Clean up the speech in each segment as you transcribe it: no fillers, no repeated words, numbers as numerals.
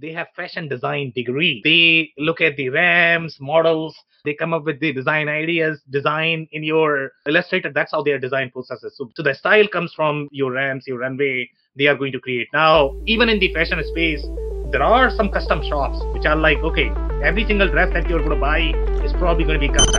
They have fashion design degree. They look at the RAMs, models. They come up with the design ideas, design in your Illustrator. That's how their design process is. So the style comes from your RAMs, your runway they are going to create. Now, even in the fashion space, there are some custom shops which are like, okay, every single dress that you're going to buy is probably going to be custom.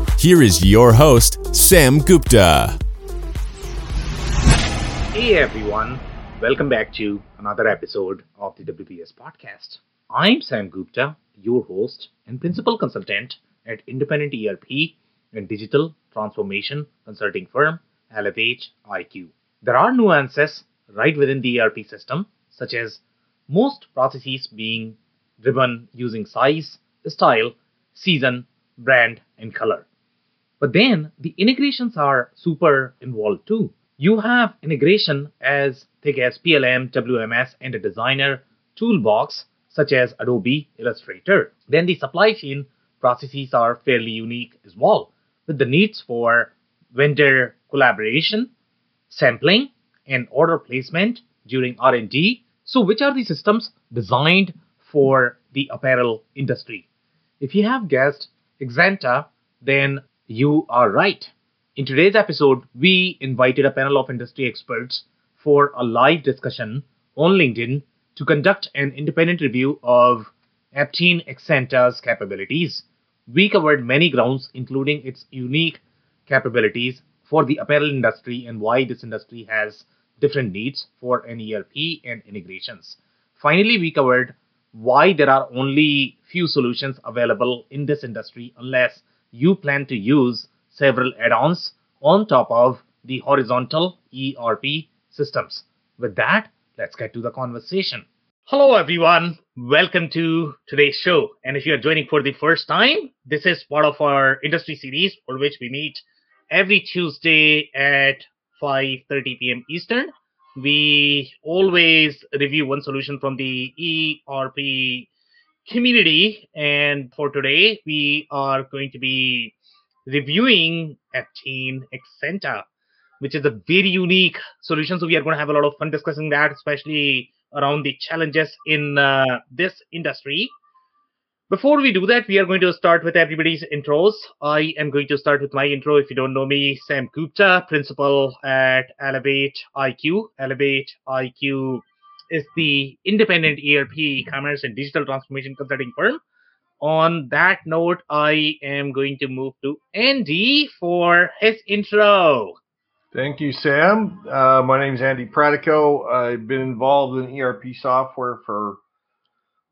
here is your host, Sam Gupta. Hey everyone, welcome back to another episode of the WBS Podcast. I'm Sam Gupta, your host and principal consultant at independent ERP and digital transformation consulting firm LFH IQ. There are nuances right within the ERP system, such as most processes being driven using size, style, season, brand, and color. But then the integrations are super involved too. You have integration as thick as PLM, WMS, and a designer toolbox such as Adobe Illustrator. Then the supply chain processes are fairly unique as well, with the needs for vendor collaboration, sampling, and order placement during R&D. So which are the systems designed for the apparel industry? If you have guessed Exenta, then you are right. In today's episode, we invited a panel of industry experts for a live discussion on LinkedIn to conduct an independent review of Aptean Exenta's capabilities. We covered many grounds, including its unique capabilities for the apparel industry and why this industry has different needs for an ERP and integrations. Finally, we covered why there are only few solutions available in this industry unless you plan to use several add-ons on top of the horizontal ERP systems. With that, let's get to the conversation. Hello, everyone. Welcome to today's show. And if you're joining for the first time, this is part of our industry series for which we meet every Tuesday at 5:30 p.m. Eastern. We always review one solution from the ERP community. And for today, we are going to be reviewing Aptean Exenta, which is a very unique solution. So we are going to have a lot of fun discussing that, especially around the challenges in this industry. Before we do that, we are going to start with everybody's intros. I am going to start with my intro. If you don't know me, Sam Gupta, principal at Elevate IQ. Elevate IQ is the independent ERP, commerce, and digital transformation consulting firm. On that note, I am going to move to Andy for his intro. Thank you, Sam. My name is Andy Pratico. I've been involved in ERP software for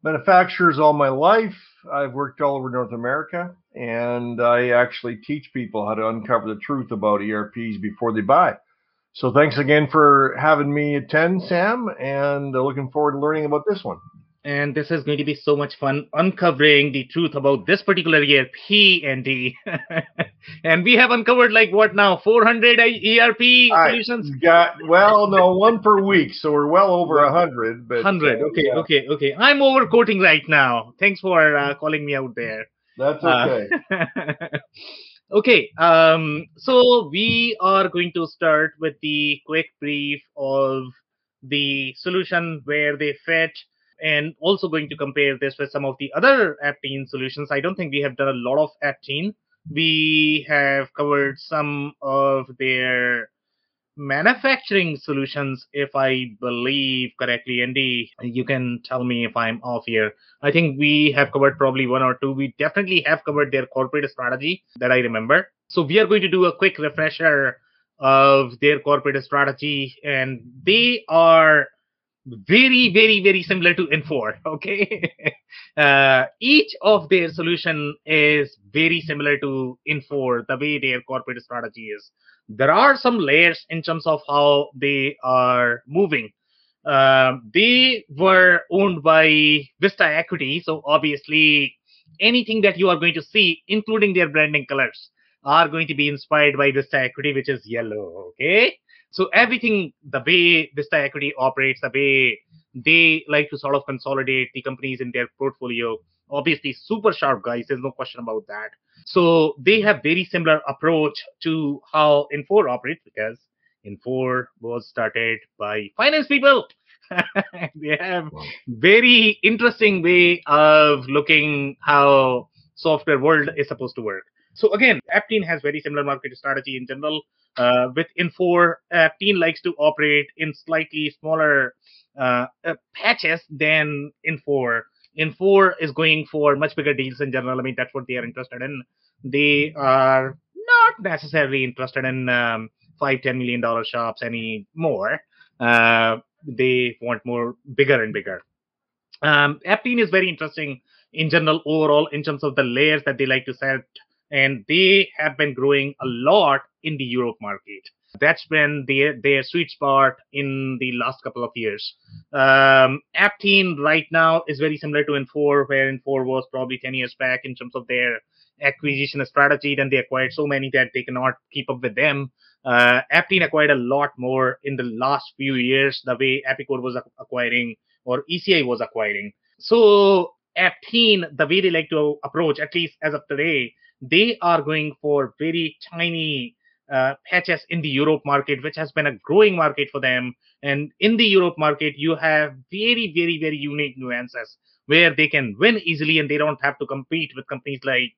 manufacturers all my life. I've worked all over North America, and I actually teach people how to uncover the truth about ERPs before they buy. So thanks again for having me attend, Sam, and looking forward to learning about this one. And this is going to be so much fun uncovering the truth about this particular ERP, Andy. And we have uncovered, like, what now, 400 ERP solutions? One per week, so we're well over 100. Okay. I'm overquoting right now. Thanks for calling me out there. That's okay. So we are going to start with the quick brief of the solution, where they fit, and also going to compare this with some of the other Aptean solutions. I don't think we have done a lot of Aptean. We have covered some of their manufacturing solutions, if I believe correctly. Andy, you can tell me if I'm off here. I think we have covered probably one or two. We definitely have covered their corporate strategy that I remember. So we are going to do a quick refresher of their corporate strategy, and they are very, very, very similar to Infor, okay? Each of their solution is very similar to Infor, the way their corporate strategy is. There are some layers in terms of how they are moving. They were owned by Vista Equity. So obviously, anything that you are going to see, including their branding colors, are going to be inspired by Vista Equity, which is yellow. Okay. So everything, the way Vista Equity operates, the way they like to sort of consolidate the companies in their portfolio, obviously super sharp guys, there's no question about that. So they have very similar approach to how Infor operates, because Infor was started by finance people. They have very interesting way of looking how software world is supposed to work. So again, Aptean has very similar market strategy in general. With Infor, Aptean likes to operate in slightly smaller patches than Infor. Infor is going for much bigger deals in general. I mean, that's what they are interested in. They are not necessarily interested in $5-10 million shops anymore. They want more bigger and bigger. Aptean is very interesting in general overall in terms of the layers that they like to set. And they have been growing a lot in the Europe market. That's been their sweet spot in the last couple of years. Aptean right now is very similar to Infor, where Infor was probably 10 years back in terms of their acquisition strategy. Then they acquired so many that they cannot keep up with them. Aptean acquired a lot more in the last few years, the way Epicor was acquiring or ECI was acquiring. So Aptean, the way they like to approach, at least as of today, they are going for very tiny patches in the Europe market, which has been a growing market for them. And in the Europe market, you have very, very, very unique nuances where they can win easily and they don't have to compete with companies like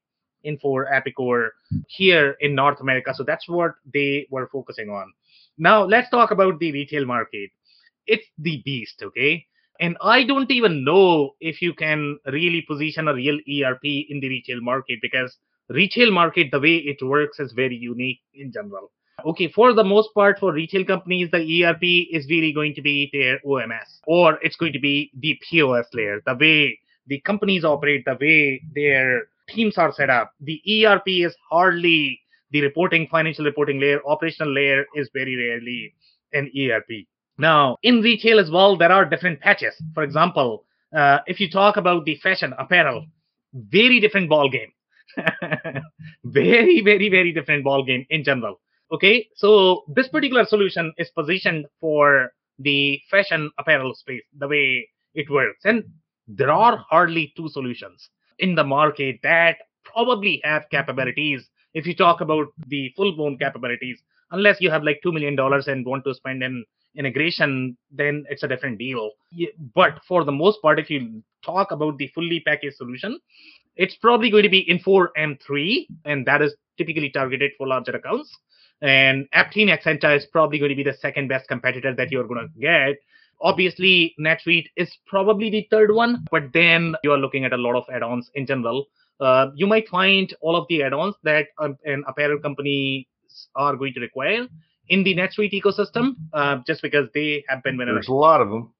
Infor, Epicor here in North America. So that's what they were focusing on. Now, let's talk about the retail market. It's the beast, okay? And I don't even know if you can really position a real ERP in the retail market, because retail market, the way it works is very unique in general. Okay, for the most part, for retail companies, the ERP is really going to be their OMS, or it's going to be the POS layer, the way the companies operate, the way their teams are set up. The ERP is hardly the reporting, financial reporting layer. Operational layer is very rarely an ERP. Now, in retail as well, there are different patches. For example, if you talk about the fashion apparel, very different ballgame. Very, very, very different ballgame in general. Okay, so this particular solution is positioned for the fashion apparel space, the way it works. And there are hardly two solutions in the market that probably have capabilities, if you talk about the full-blown capabilities, unless you have like $2 million and want to spend in integration, then it's a different deal. But for the most part, if you talk about the fully packaged solution, it's probably going to be Infor M3, and that is typically targeted for larger accounts. And Aptean Exenta is probably going to be the second best competitor that you're going to get. Obviously, NetSuite is probably the third one, but then you are looking at a lot of add-ons in general. You might find all of the add-ons that an apparel company are going to require in the NetSuite ecosystem, just because they have been winning. There's a lot of them.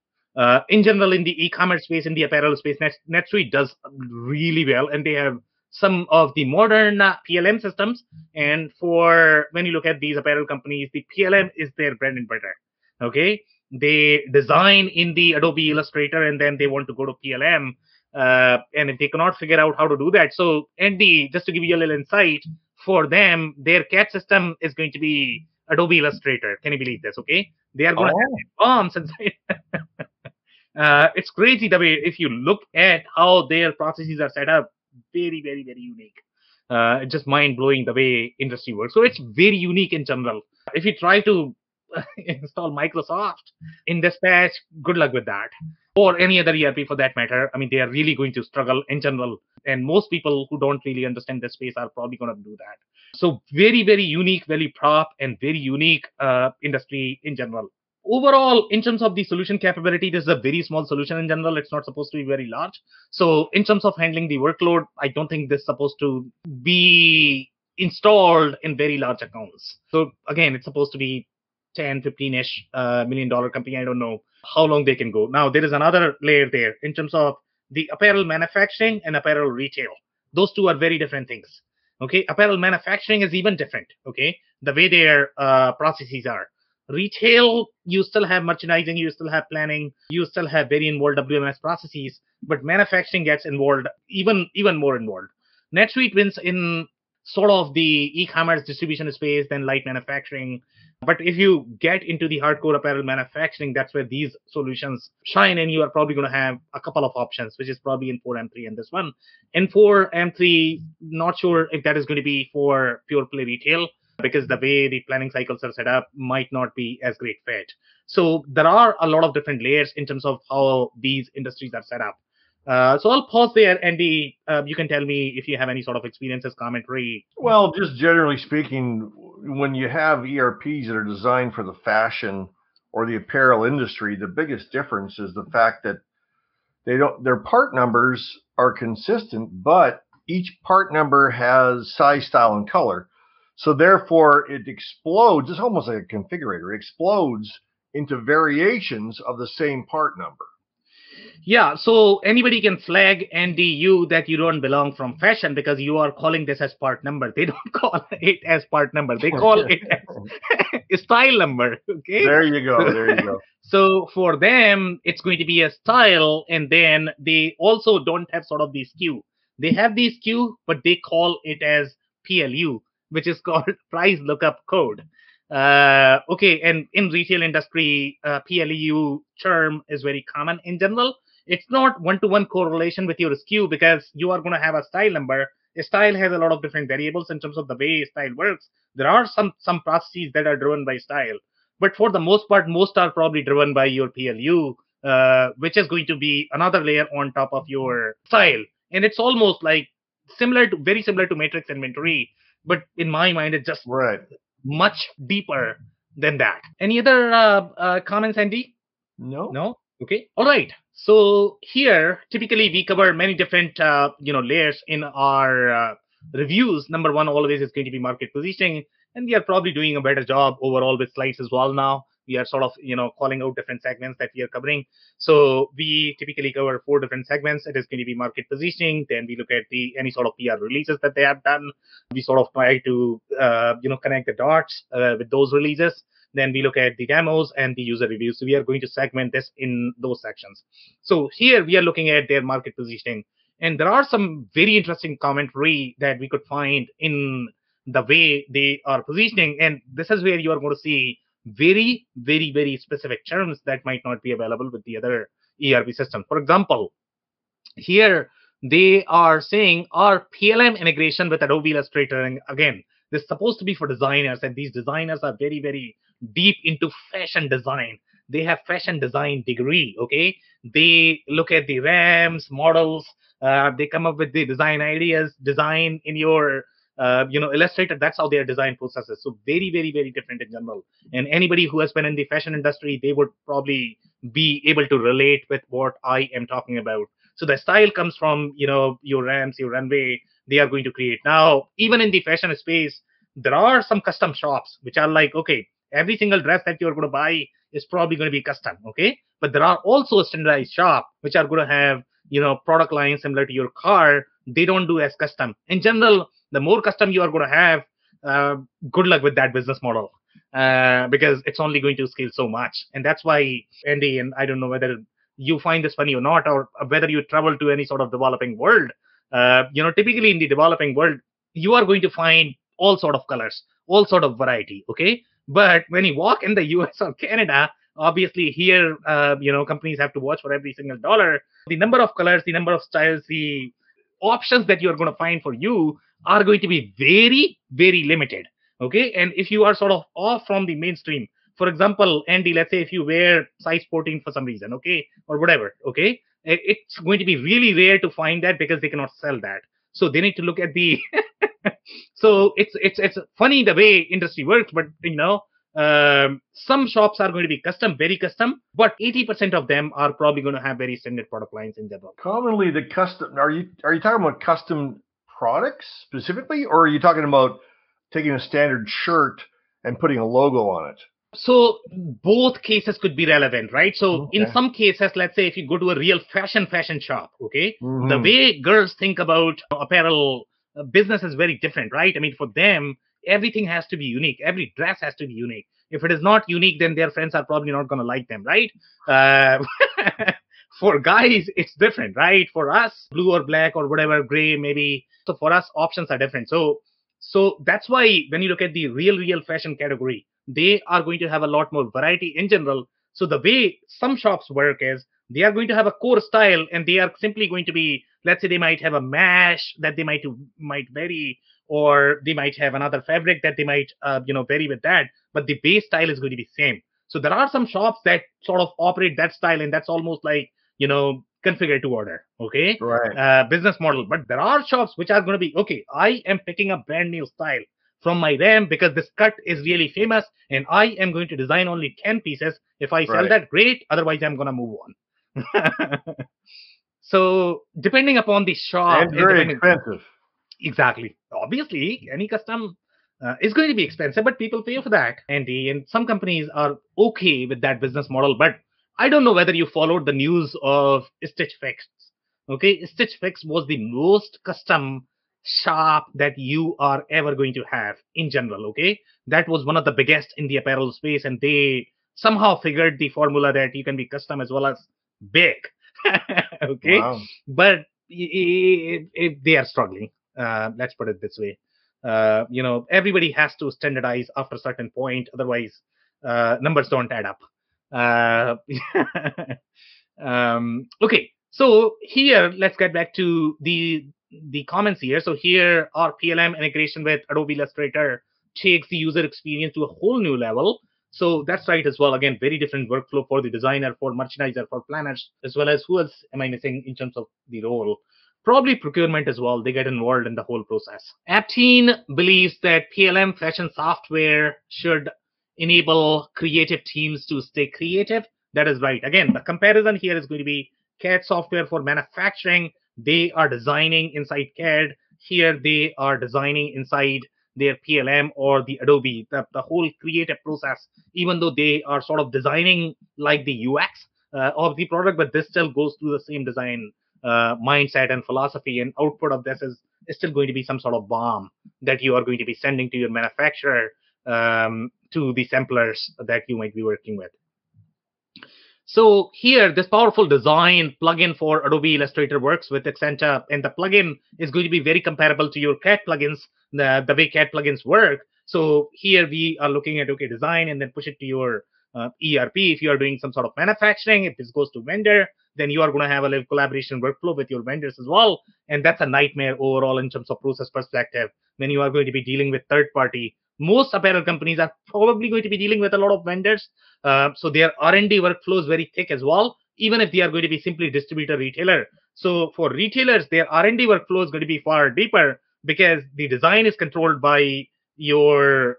In general, in the e-commerce space, in the apparel space, NetSuite does really well, and they have some of the modern PLM systems. And for when you look at these apparel companies, the PLM is their bread and butter. Okay, they design in the Adobe Illustrator, and then they want to go to PLM, and if they cannot figure out how to do that, so Andy, just to give you a little insight, for them, their CAD system is going to be Adobe Illustrator. Can you believe this? Okay, they are going to have bombs inside. It's crazy the way, if you look at how their processes are set up, very, very, very unique. It's just mind-blowing the way industry works. So it's very unique in general. If you try to install Microsoft in this patch, good luck with that. Or any other ERP for that matter. I mean, they are really going to struggle in general. And most people who don't really understand this space are probably going to do that. So very, very unique value prop and very unique industry in general. Overall, in terms of the solution capability, this is a very small solution in general. It's not supposed to be very large. So in terms of handling the workload, I don't think this is supposed to be installed in very large accounts. So again, it's supposed to be 10, 15-ish million-dollar company. I don't know how long they can go. Now, there is another layer there in terms of the apparel manufacturing and apparel retail. Those two are very different things. Okay, apparel manufacturing is even different. Okay, the way their processes are. Retail, you still have merchandising, you still have planning, you still have very involved WMS processes, but manufacturing gets involved, even more involved. NetSuite wins in sort of the e-commerce distribution space, then light manufacturing. But if you get into the hardcore apparel manufacturing, that's where these solutions shine, and you are probably going to have a couple of options, which is probably Infor M3 and this one. Infor M3, not sure if that is going to be for pure play retail, because the way the planning cycles are set up might not be as great fit. So there are a lot of different layers in terms of how these industries are set up. So I'll pause there, Andy. You can tell me if you have any sort of experiences, commentary. Well, just generally speaking, when you have ERPs that are designed for the fashion or the apparel industry, the biggest difference is the fact that they don't, their part numbers are consistent, but each part number has size, style, and color. So therefore, it explodes. It's almost like a configurator. It explodes into variations of the same part number. Yeah, so anybody can flag, Andy, you that you don't belong from fashion because you are calling this as part number. They don't call it as part number. They call it as style number. Okay. There you go. There you go. So for them, it's going to be a style, and then they also don't have sort of the SKU. They have the SKU, but they call it as PLU, which is called price lookup code. Okay, and in retail industry, PLU term is very common in general. It's not one-to-one correlation with your SKU because you are going to have a style number. A style has a lot of different variables in terms of the way style works. There are some processes that are driven by style, but for the most part, most are probably driven by your PLU, which is going to be another layer on top of your style. And it's almost like very similar to matrix inventory, but in my mind, it's just right. Much deeper than that. Any other comments, Andy? No. Okay. All right. So here, typically we cover many different layers in our reviews. Number one always is going to be market positioning, and we are probably doing a better job overall with slides as well now. We are sort of calling out different segments that we are covering. So we typically cover 4 different segments. It is going to be market positioning. Then we look at any sort of PR releases that they have done. We sort of try to connect the dots with those releases. Then we look at the demos and the user reviews. So we are going to segment this in those sections. So here we are looking at their market positioning, and there are some very interesting commentary that we could find in the way they are positioning. And this is where you are going to see very, very, very specific terms that might not be available with the other ERP system. For example, here they are saying our PLM integration with Adobe Illustrator. And again, this is supposed to be for designers, and these designers are very, very deep into fashion design. They have fashion design degree, okay? They look at the RAMs, models, they come up with the design ideas, design in your Illustrator. That's how their design processes. So very, very, very different in general. And anybody who has been in the fashion industry, they would probably be able to relate with what I am talking about. So the style comes from, your ramps, your runway, they are going to create. Now, even in the fashion space, there are some custom shops, which are like, okay, every single dress that you're going to buy is probably going to be custom, okay? But there are also a standardized shop, which are going to have, product lines similar to your car. They don't do as custom. In general, the more custom you are going to have, good luck with that business model because it's only going to scale so much. And that's why, Andy, and I don't know whether you find this funny or not, or whether you travel to any sort of developing world, typically in the developing world, you are going to find all sort of colors, all sort of variety, okay? But when you walk in the US or Canada, obviously here, companies have to watch for every single dollar. The number of colors, the number of styles, the options that you're going to find for you are going to be very, very limited, okay? And if you are sort of off from the mainstream, for example, Andy, let's say if you wear size 14 for some reason, okay, or whatever, okay, it's going to be really rare to find that because they cannot sell that. So they need to look at the... So it's funny the way industry works, but, some shops are going to be custom, very custom, but 80% of them are probably going to have very standard product lines in their book. Commonly the custom... Are you talking about custom products specifically, or are you talking about taking a standard shirt and putting a logo on it? So both cases could be relevant, right? So okay. In some cases, let's say if you go to a real fashion shop, okay, mm-hmm. The way girls think about apparel business is very different, right? I mean, for them, everything has to be unique. Every dress has to be unique. If it is not unique, then their friends are probably not going to like them, right? For guys, it's different, right? For us, blue or black or whatever, gray maybe. So for us, options are different. So that's why when you look at the real fashion category, they are going to have a lot more variety in general. So the way some shops work is they are going to have a core style, and they are simply going to be, let's say they might have a mesh that they might vary, or they might have another fabric that they might vary with that. But the base style is going to be same. So there are some shops that sort of operate that style, and that's almost like, configure to order, okay? Right. Business model. But there are shops which are going to be, okay, I am picking a brand new style from my RAM because this cut is really famous, and I am going to design only 10 pieces. If I sell that, great. Otherwise, I'm going to move on. So depending upon the shop. And very expensive. Exactly. Obviously, any custom is going to be expensive, but people pay for that, Andy. And some companies are okay with that business model. But I don't know whether you followed the news of Stitch Fix. Okay, Stitch Fix was the most custom shop that you are ever going to have in general. Okay, that was one of the biggest in the apparel space, and they somehow figured the formula that you can be custom as well as big. Okay, wow. But they are struggling. Let's put it this way. Everybody has to standardize after a certain point. Otherwise, numbers don't add up. Okay, so here let's get back to the comments here. So here our PLM integration with Adobe Illustrator takes the user experience to a whole new level. So that's right as well. Again, very different workflow for the designer, for merchandiser, for planners, as well as who else am I missing in terms of the role? Probably procurement as well. They get involved in the whole process. Aptean believes that PLM fashion software should enable creative teams to stay creative. That is right. Again, the comparison here is going to be CAD software for manufacturing. They are designing inside CAD. Here they are designing inside their PLM or the Adobe, the whole creative process, even though they are sort of designing like the UX of the product, but this still goes through the same design mindset and philosophy, and output of this is still going to be some sort of bomb that you are going to be sending to your manufacturer, to the samplers that you might be working with. So here, this powerful design plugin for Adobe Illustrator works with Exenta, and the plugin is going to be very comparable to your CAD plugins, the way CAD plugins work. So here we are looking at, okay, design, and then push it to your ERP. If you are doing some sort of manufacturing, if this goes to vendor, then you are going to have a collaboration workflow with your vendors as well. And that's a nightmare overall in terms of process perspective when you are going to be dealing with third party. Most apparel companies are probably going to be dealing with a lot of vendors. So their R&D workflow is very thick as well, even if they are going to be simply distributor retailer. So for retailers, their R&D workflow is going to be far deeper because the design is controlled by your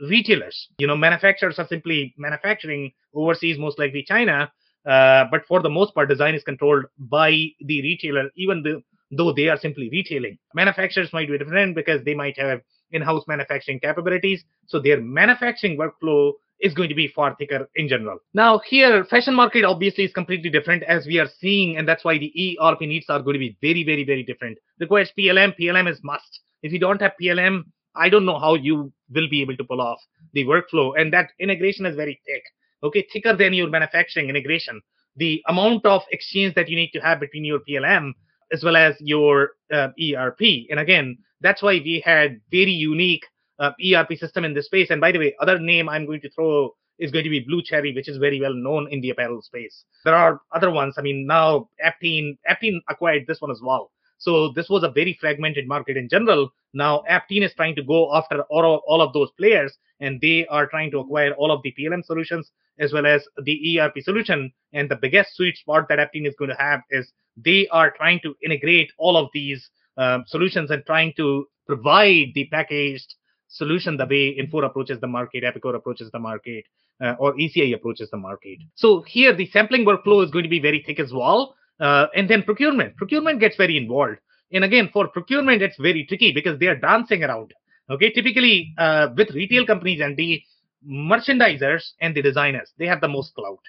retailers. Manufacturers are simply manufacturing overseas, most likely China. But for the most part, design is controlled by the retailer, even though they are simply retailing. Manufacturers might be different because they might have in-house manufacturing capabilities. So their manufacturing workflow is going to be far thicker in general. Now here, fashion market obviously is completely different as we are seeing. And that's why the ERP needs are going to be very, very, very different. Requires PLM. PLM is must. If you don't have PLM, I don't know how you will be able to pull off the workflow. And that integration is very thick. Okay, thicker than your manufacturing integration. The amount of exchange that you need to have between your PLM as well as your ERP. And again, that's why we had very unique ERP system in this space. And by the way, other name I'm going to throw is going to be Blue Cherry, which is very well known in the apparel space. There are other ones. I mean, now Aptean acquired this one as well. So this was a very fragmented market in general. Now Aptean is trying to go after all of those players, and they are trying to acquire all of the PLM solutions as well as the ERP solution. And the biggest sweet spot that Aptean is going to have is they are trying to integrate all of these solutions and trying to provide the packaged solution the way Infor approaches the market, Epicor approaches the market, or ECI approaches the market. So here the sampling workflow is going to be very thick as well. And then procurement. Procurement gets very involved. And again, for procurement, it's very tricky because they are dancing around. Okay, typically with retail companies and the merchandisers and the designers, they have the most clout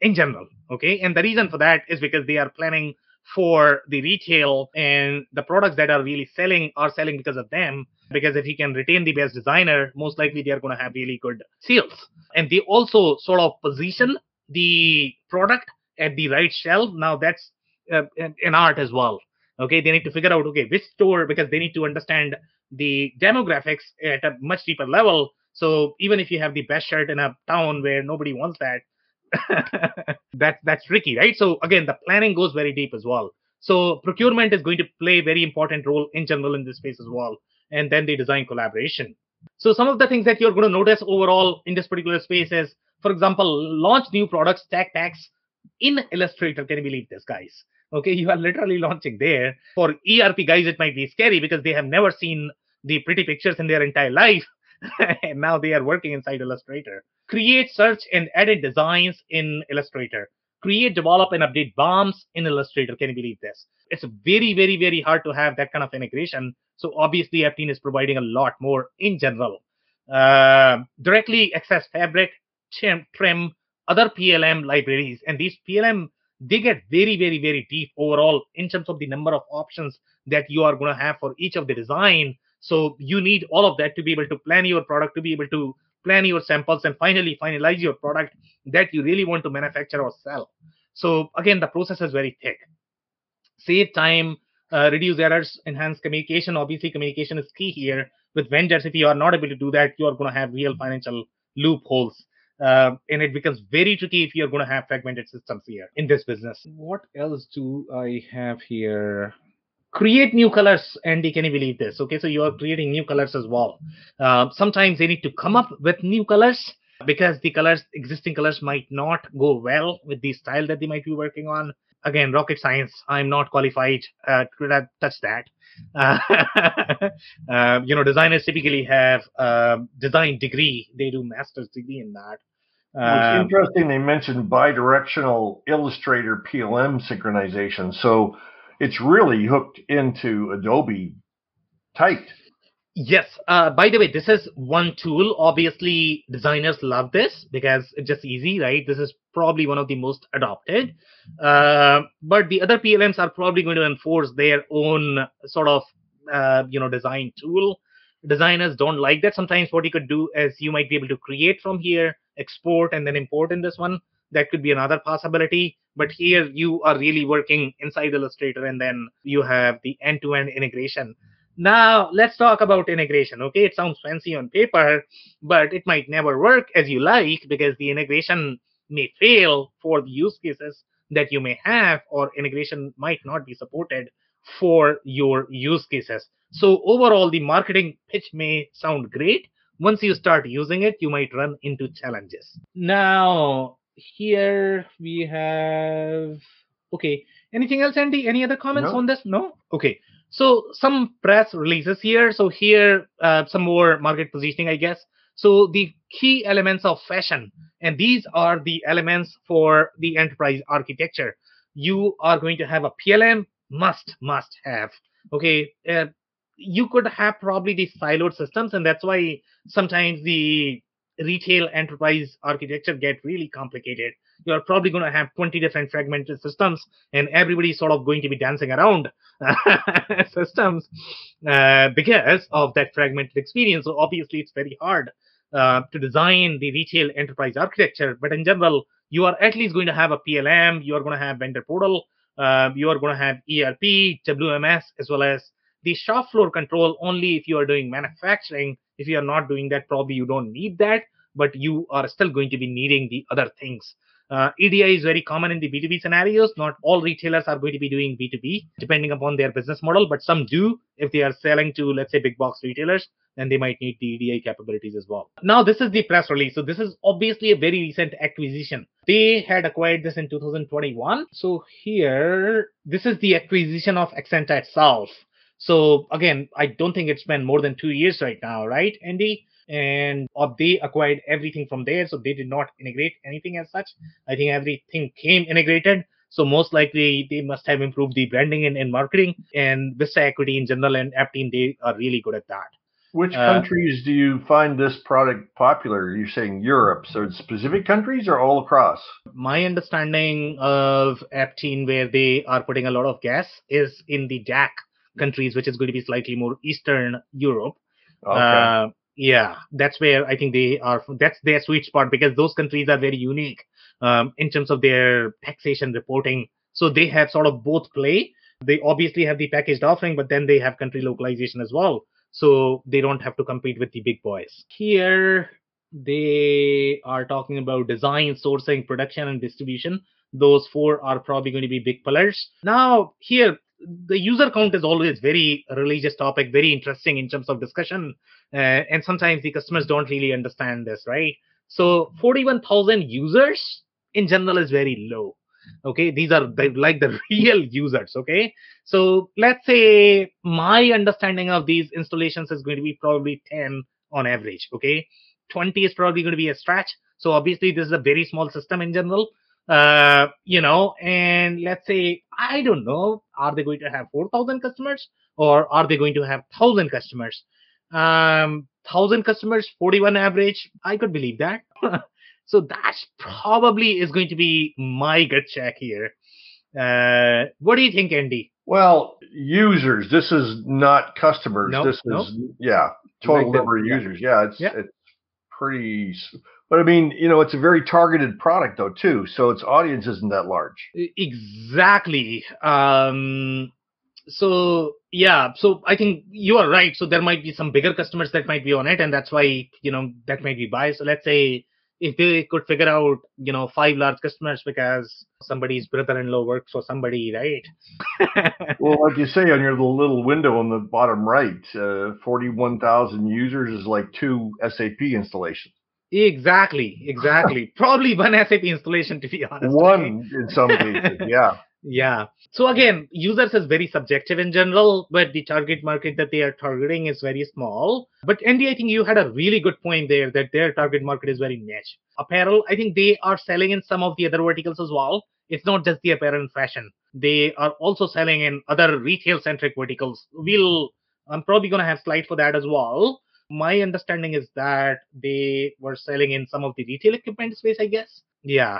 in general. Okay, and the reason for that is because they are planning for the retail, and the products that are really selling are selling because of them. Because if you can retain the best designer, most likely they are going to have really good sales. And they also sort of position the product at the right shelf. Now that's an art as well. Okay, they need to figure out, okay, which store, because they need to understand the demographics at a much deeper level. So even if you have the best shirt in a town where nobody wants that, that's tricky, right? So again, the planning goes very deep as well. So procurement is going to play a very important role in general in this space as well. And then the design collaboration. So some of the things that you're going to notice overall in this particular space is, for example, launch new products, stack packs in Illustrator. Can you believe this, guys? Okay, you are literally launching there. For ERP guys, it might be scary because they have never seen the pretty pictures in their entire life. And now they are working inside Illustrator. Create, search, and edit designs in Illustrator. Create, develop, and update BOMs in Illustrator. Can you believe this? It's very, very, very hard to have that kind of integration. So obviously, Aptean is providing a lot more in general. Directly access Fabric, Trim, other PLM libraries. And these PLM, they get very, very, very deep overall in terms of the number of options that you are going to have for each of the design. So you need all of that to be able to plan your product, to be able to plan your samples, and finally finalize your product that you really want to manufacture or sell. So again, the process is very thick. Save time, reduce errors, enhance communication. Obviously, communication is key here with vendors. If you are not able to do that, you are going to have real financial loopholes. And it becomes very tricky if you're going to have fragmented systems here in this business. What else do I have here? Create new colors. Andy, can you believe this? Okay, so you are creating new colors as well. Sometimes they need to come up with new colors because the colors, existing colors, might not go well with the style that they might be working on. Again, rocket science. I'm not qualified to touch that. Designers typically have design degree. They do master's degree in that. It's interesting they mentioned bidirectional Illustrator PLM synchronization. So it's really hooked into Adobe tight. Yes. By the way, this is one tool. Obviously, designers love this because it's just easy, right? This is probably one of the most adopted. But the other PLMs are probably going to enforce their own sort of, design tool. Designers don't like that. Sometimes what you could do is you might be able to create from here, export, and then import in this one. That could be another possibility. But here you are really working inside Illustrator, and then you have the end-to-end integration. Now, let's talk about integration, okay? It sounds fancy on paper, but it might never work as you like because the integration may fail for the use cases that you may have, or integration might not be supported for your use cases. So overall, the marketing pitch may sound great. Once you start using it, you might run into challenges. Now, here we have... Okay, anything else, Andy? Any other comments on this? No? Okay. So some press releases here. So here, some more market positioning, I guess. So the key elements of fashion, and these are the elements for the enterprise architecture. You are going to have a PLM, must have. Okay, you could have probably the siloed systems, and that's why sometimes the retail enterprise architecture get really complicated. You're probably going to have 20 different fragmented systems, and everybody's sort of going to be dancing around systems because of that fragmented experience. So obviously, it's very hard to design the retail enterprise architecture. But in general, you are at least going to have a PLM. You are going to have vendor portal. You are going to have ERP, WMS, as well as the shop floor control. Only if you are doing manufacturing. If you are not doing that, probably you don't need that. But you are still going to be needing the other things. EDI is very common in the B2B scenarios. Not all retailers are going to be doing B2B, depending upon their business model, but some do. If they are selling to, let's say, big box retailers, then they might need the EDI capabilities as well. Now, this is the press release. So this is obviously a very recent acquisition. They had acquired this in 2021. So here, this is the acquisition of Exenta itself. So again, I don't think it's been more than 2 years right now, right, Andy? And they acquired everything from there, so they did not integrate anything as such. I think everything came integrated, so most likely they must have improved the branding and marketing, and Vista Equity in general and Aptean, they are really good at that. Which countries do you find this product popular? You're saying Europe, so it's specific countries or all across? My understanding of Aptean, where they are putting a lot of gas, is in the DACH countries, which is going to be slightly more Eastern Europe. Okay. Yeah, that's where I think they are. That's their sweet spot, because those countries are very unique in terms of their taxation reporting. So they have sort of both play. They obviously have the packaged offering, but then they have country localization as well. So they don't have to compete with the big boys. Here, they are talking about design, sourcing, production, and distribution. Those four are probably going to be big pillars. Now, here, the user count is always very religious topic, very interesting in terms of discussion. And sometimes the customers don't really understand this, right? So 41,000 users in general is very low. Okay, these are like the real users. Okay, so let's say my understanding of these installations is going to be probably 10 on average. Okay, 20 is probably going to be a stretch. So obviously this is a very small system in general, you know, and let's say, I don't know, are they going to have 4,000 customers or are they going to have 1,000 customers? 1,000 customers, 41 average. I could believe that. So that probably is going to be my gut check here. What do you think, Andy? Well, users. This is not customers. Nope, this is, yeah, total number of users. Yeah, it's pretty. But I mean, you know, it's a very targeted product, though, too. So its audience isn't that large. Exactly. So, yeah, so I think you are right. So there might be some bigger customers that might be on it. And that's why, you know, that might be biased. So let's say, if they could figure out, you know, 5 large customers because somebody's brother-in-law works for somebody, right? Well, like you say, on your little window on the bottom right, 41,000 users is like 2 SAP installations. Exactly. Probably 1 SAP installation, to be honest. 1 in some cases, yeah. Yeah. So again, users is very subjective in general, but the target market that they are targeting is very small. But Andy, I think you had a really good point there that their target market is very niche. Apparel, I think they are selling in some of the other verticals as well. It's not just the apparel and fashion. They are also selling in other retail-centric verticals. I'm probably going to have slide for that as well. My understanding is that they were selling in some of the retail equipment space, I guess. Yeah.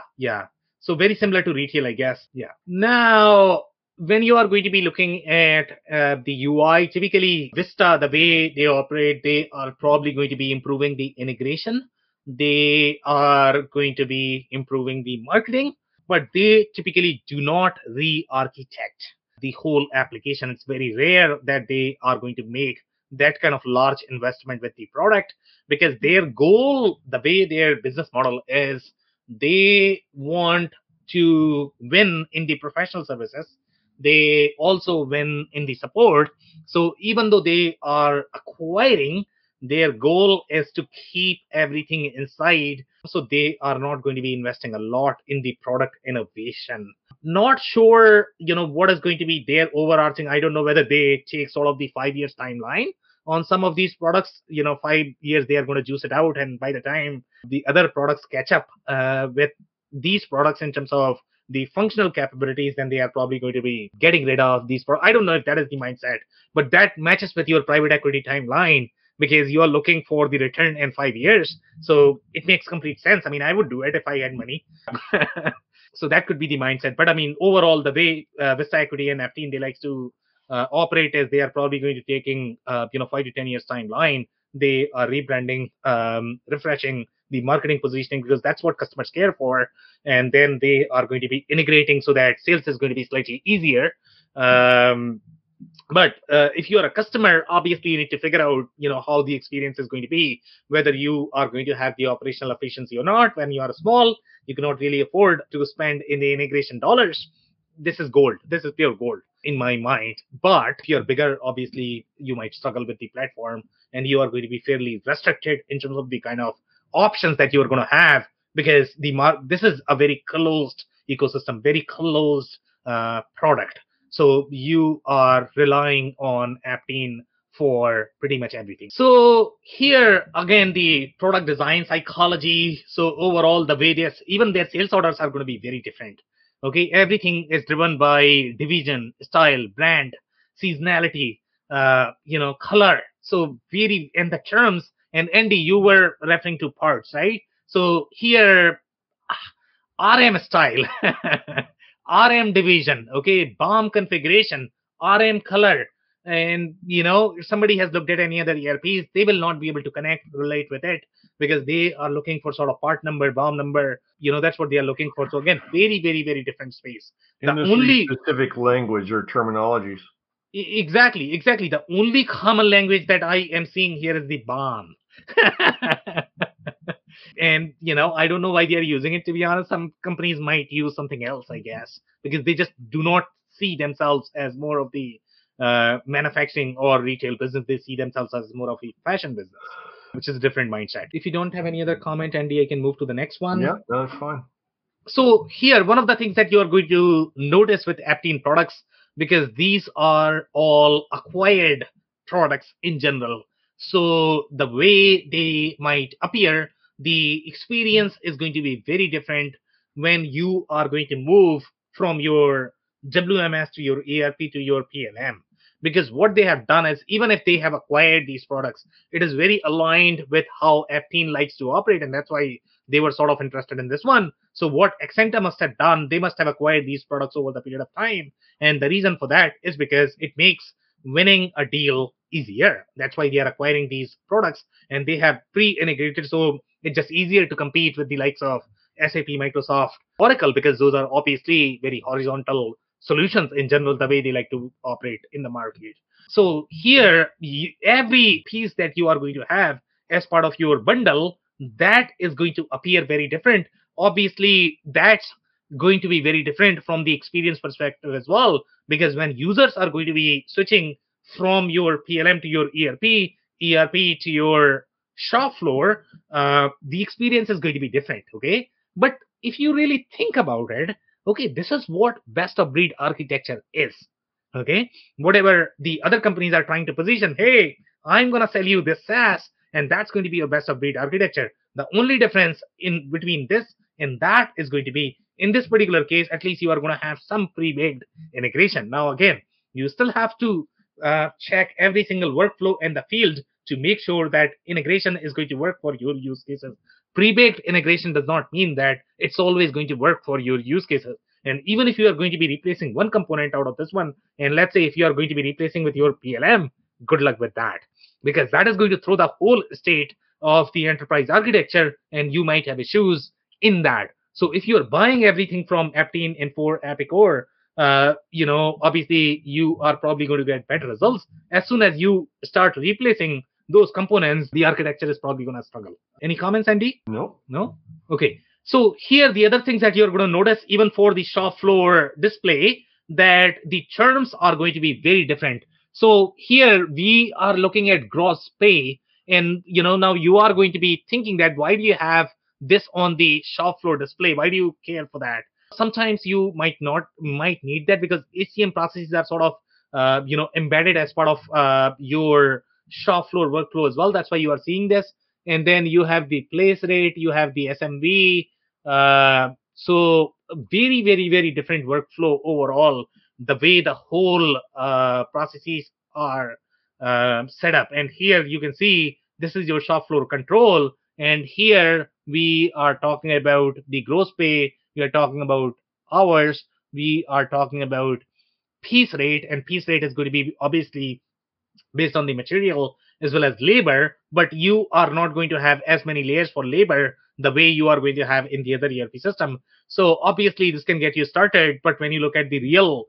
So very similar to retail, I guess. Yeah. Now, when you are going to be looking at the UI, typically Vista, the way they operate, they are probably going to be improving the integration. They are going to be improving the marketing, but they typically do not re-architect the whole application. It's very rare that they are going to make that kind of large investment with the product, because their goal, the way their business model is, they want to win in the professional services. They also win in the support. So even though they are acquiring, their goal is to keep everything inside. So they are not going to be investing a lot in the product innovation. Not sure, you know, what is going to be their overarching. I don't know whether they take sort of the 5 years timeline on some of these products. You know, 5 years, they are going to juice it out. And by the time the other products catch up with these products in terms of the functional capabilities, then they are probably going to be getting rid of these products. I don't know if that is the mindset, but that matches with your private equity timeline, because you are looking for the return in 5 years. So it makes complete sense. I mean, I would do it if I had money. So that could be the mindset. But I mean, overall, the way Vista Equity and Aptean, they like to operate is, they are probably going to taking 5 to 10 years timeline. They are rebranding, refreshing the marketing positioning, because that's what customers care for. And then they are going to be integrating so that sales is going to be slightly easier. But if you are a customer, obviously you need to figure out, you know, how the experience is going to be, whether you are going to have the operational efficiency or not. When you are small, you cannot really afford to spend in the integration dollars. This is gold. This is pure gold in my mind. But if you're bigger, obviously you might struggle with the platform, and you are going to be fairly restricted in terms of the kind of options that you are going to have, because this is a very closed ecosystem, very closed product. So you are relying on Aptean for pretty much everything. So here again, the product design psychology. So overall, the way even their sales orders are going to be very different. Okay, everything is driven by division, style, brand, seasonality, color. So really, and the terms, and Andy, you were referring to parts, right? So here, RM style, RM division, okay, BOM configuration, RM color, and you know, if somebody has looked at any other ERPs, they will not be able to connect, relate with it, because they are looking for sort of part number, BOM number, you know, that's what they are looking for. So again, very, very, very different space. Industry specific language or terminologies. Exactly, exactly. The only common language that I am seeing here is the BOM. And, you know, I don't know why they are using it, to be honest. Some companies might use something else, I guess, because they just do not see themselves as more of the manufacturing or retail business. They see themselves as more of a fashion business, which is a different mindset. If you don't have any other comment, Andy, I can move to the next one. Yeah, that's fine. So here, one of the things that you are going to notice with Aptean products, because these are all acquired products in general. So the way they might appear, the experience is going to be very different when you are going to move from your WMS to your ERP to your PLM, because what they have done is, even if they have acquired these products, it is very aligned with how Aptean likes to operate, and that's why they were sort of interested in this one. So what Exenta must have done, they must have acquired these products over the period of time, and the reason for that is because it makes winning a deal easier. That's why they are acquiring these products, and they have pre-integrated, so it's just easier to compete with the likes of SAP, Microsoft, Oracle, because those are obviously very horizontal solutions in general, the way they like to operate in the market. So here, every piece that you are going to have as part of your bundle, that is going to appear very different. Obviously, that's going to be very different from the experience perspective as well, because when users are going to be switching from your PLM to your ERP, ERP to your shop floor, the experience is going to be different, okay? But if you really think about it, okay, this is what best of breed architecture is, okay? Whatever the other companies are trying to position, hey, I'm going to sell you this SaaS, and that's going to be your best of breed architecture. The only difference in between this and that is going to be, in this particular case, at least you are going to have some pre-baked integration. Now, again, you still have to check every single workflow in the field to make sure that integration is going to work for your use cases. Pre-baked integration does not mean that it's always going to work for your use cases. And even if you are going to be replacing one component out of this one, and let's say if you are going to be replacing with your PLM, good luck with that, because that is going to throw the whole state of the enterprise architecture, and you might have issues in that. So if you're buying everything from Aptean, Infor, Epicor, you know, obviously you are probably going to get better results. As soon as you start replacing those components, the architecture is probably going to struggle. Any comments, Andy? No. No? Okay. So here, the other things that you're going to notice, even for the shop floor display, that the terms are going to be very different. So here we are looking at gross pay, and, you know, now you are going to be thinking that why do you have this on the shop floor display? Why do you care for that? Sometimes you might need that because HCM processes are sort of, you know, embedded as part of your shop floor workflow as well. That's why you are seeing this. And then you have the place rate, you have the SMB. So very, very, very different workflow overall, the way the whole processes are set up. And here you can see this is your shop floor control. And here we are talking about the gross pay. We are talking about hours. We are talking about piece rate. And piece rate is going to be obviously based on the material as well as labor, but you are not going to have as many layers for labor the way you are going to have in the other ERP system. So obviously this can get you started, but when you look at the real,